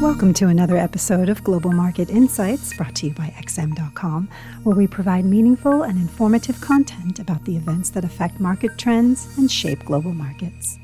Welcome to another episode of Global Market Insights, brought to you by XM.com, where we provide meaningful and informative content about the events that affect market trends and shape global markets.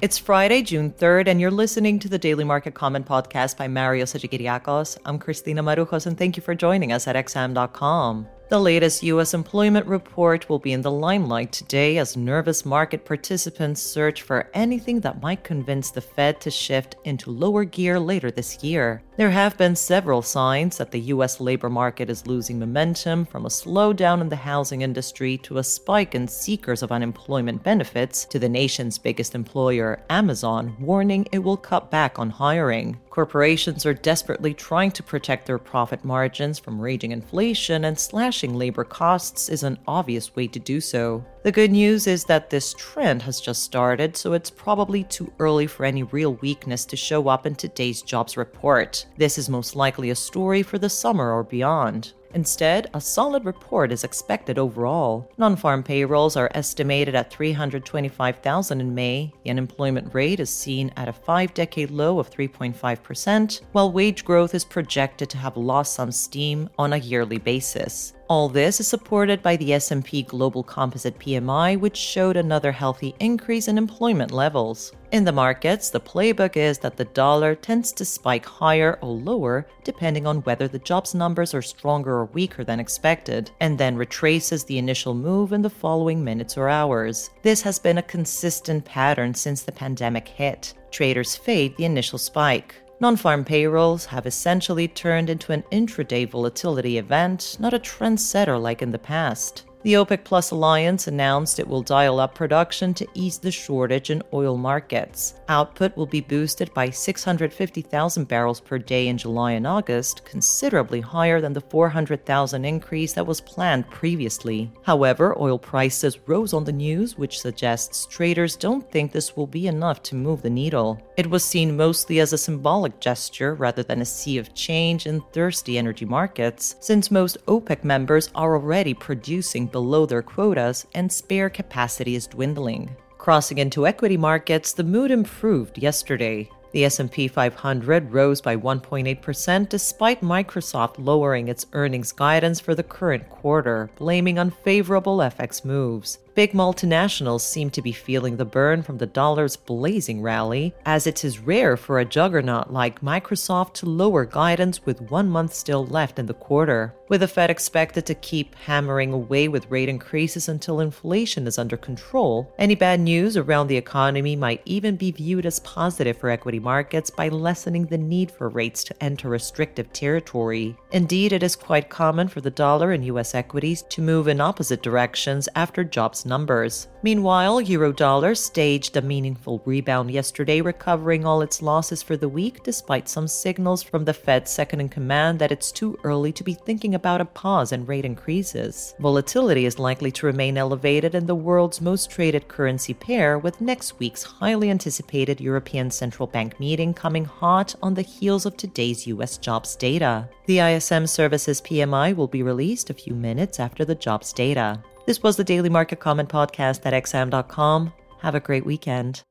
It's Friday, June 3rd, and you're listening to the Daily Market Comment podcast by Mario Sajikiriakos. I'm Christina Marujos, and thank you for joining us at XM.com. The latest U.S. employment report will be in the limelight today as nervous market participants search for anything that might convince the Fed to shift into lower gear later this year. There have been several signs that the U.S. labor market is losing momentum, from a slowdown in the housing industry to a spike in seekers of unemployment benefits to the nation's biggest employer, Amazon, warning it will cut back on hiring. Corporations are desperately trying to protect their profit margins from raging inflation, and slashing labor costs is an obvious way to do so. The good news is that this trend has just started, so it's probably too early for any real weakness to show up in today's jobs report. This is most likely a story for the summer or beyond. Instead, a solid report is expected overall. Non-farm payrolls are estimated at 325,000 in May. The unemployment rate is seen at a five-decade low of 3.5%, while wage growth is projected to have lost some steam on a yearly basis. All this is supported by the S&P Global Composite PMI, which showed another healthy increase in employment levels. In the markets, the playbook is that the dollar tends to spike higher or lower depending on whether the jobs numbers are stronger or weaker than expected, and then retraces the initial move in the following minutes or hours. This has been a consistent pattern since the pandemic hit. Traders fade the initial spike. Non-farm payrolls have essentially turned into an intraday volatility event, not a trendsetter like in the past. The OPEC Plus alliance announced it will dial up production to ease the shortage in oil markets. Output will be boosted by 650,000 barrels per day in July and August, considerably higher than the 400,000 increase that was planned previously. However, oil prices rose on the news, which suggests traders don't think this will be enough to move the needle. It was seen mostly as a symbolic gesture rather than a sea of change in thirsty energy markets, since most OPEC members are already producing below their quotas and spare capacity is dwindling. Crossing into equity markets, the mood improved yesterday. The S&P 500 rose by 1.8% despite Microsoft lowering its earnings guidance for the current quarter, blaming unfavorable FX moves. Big multinationals seem to be feeling the burn from the dollar's blazing rally, as it is rare for a juggernaut like Microsoft to lower guidance with 1 month still left in the quarter. With the Fed expected to keep hammering away with rate increases until inflation is under control, any bad news around the economy might even be viewed as positive for equity markets by lessening the need for rates to enter restrictive territory. Indeed, it is quite common for the dollar and U.S. equities to move in opposite directions after jobs numbers. Meanwhile, Eurodollar staged a meaningful rebound yesterday, recovering all its losses for the week despite some signals from the Fed's second-in-command that it's too early to be thinking about a pause in rate increases. Volatility is likely to remain elevated in the world's most traded currency pair, with next week's highly anticipated European Central Bank meeting coming hot on the heels of today's U.S. jobs data. The ISM services PMI will be released a few minutes after the jobs data. This was the Daily Market Comment podcast at XM.com. Have a great weekend.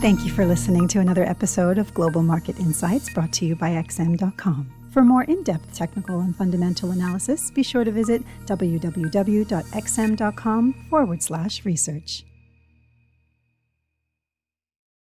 Thank you for listening to another episode of Global Market Insights, brought to you by XM.com. For more in-depth technical and fundamental analysis, be sure to visit www.xm.com/research.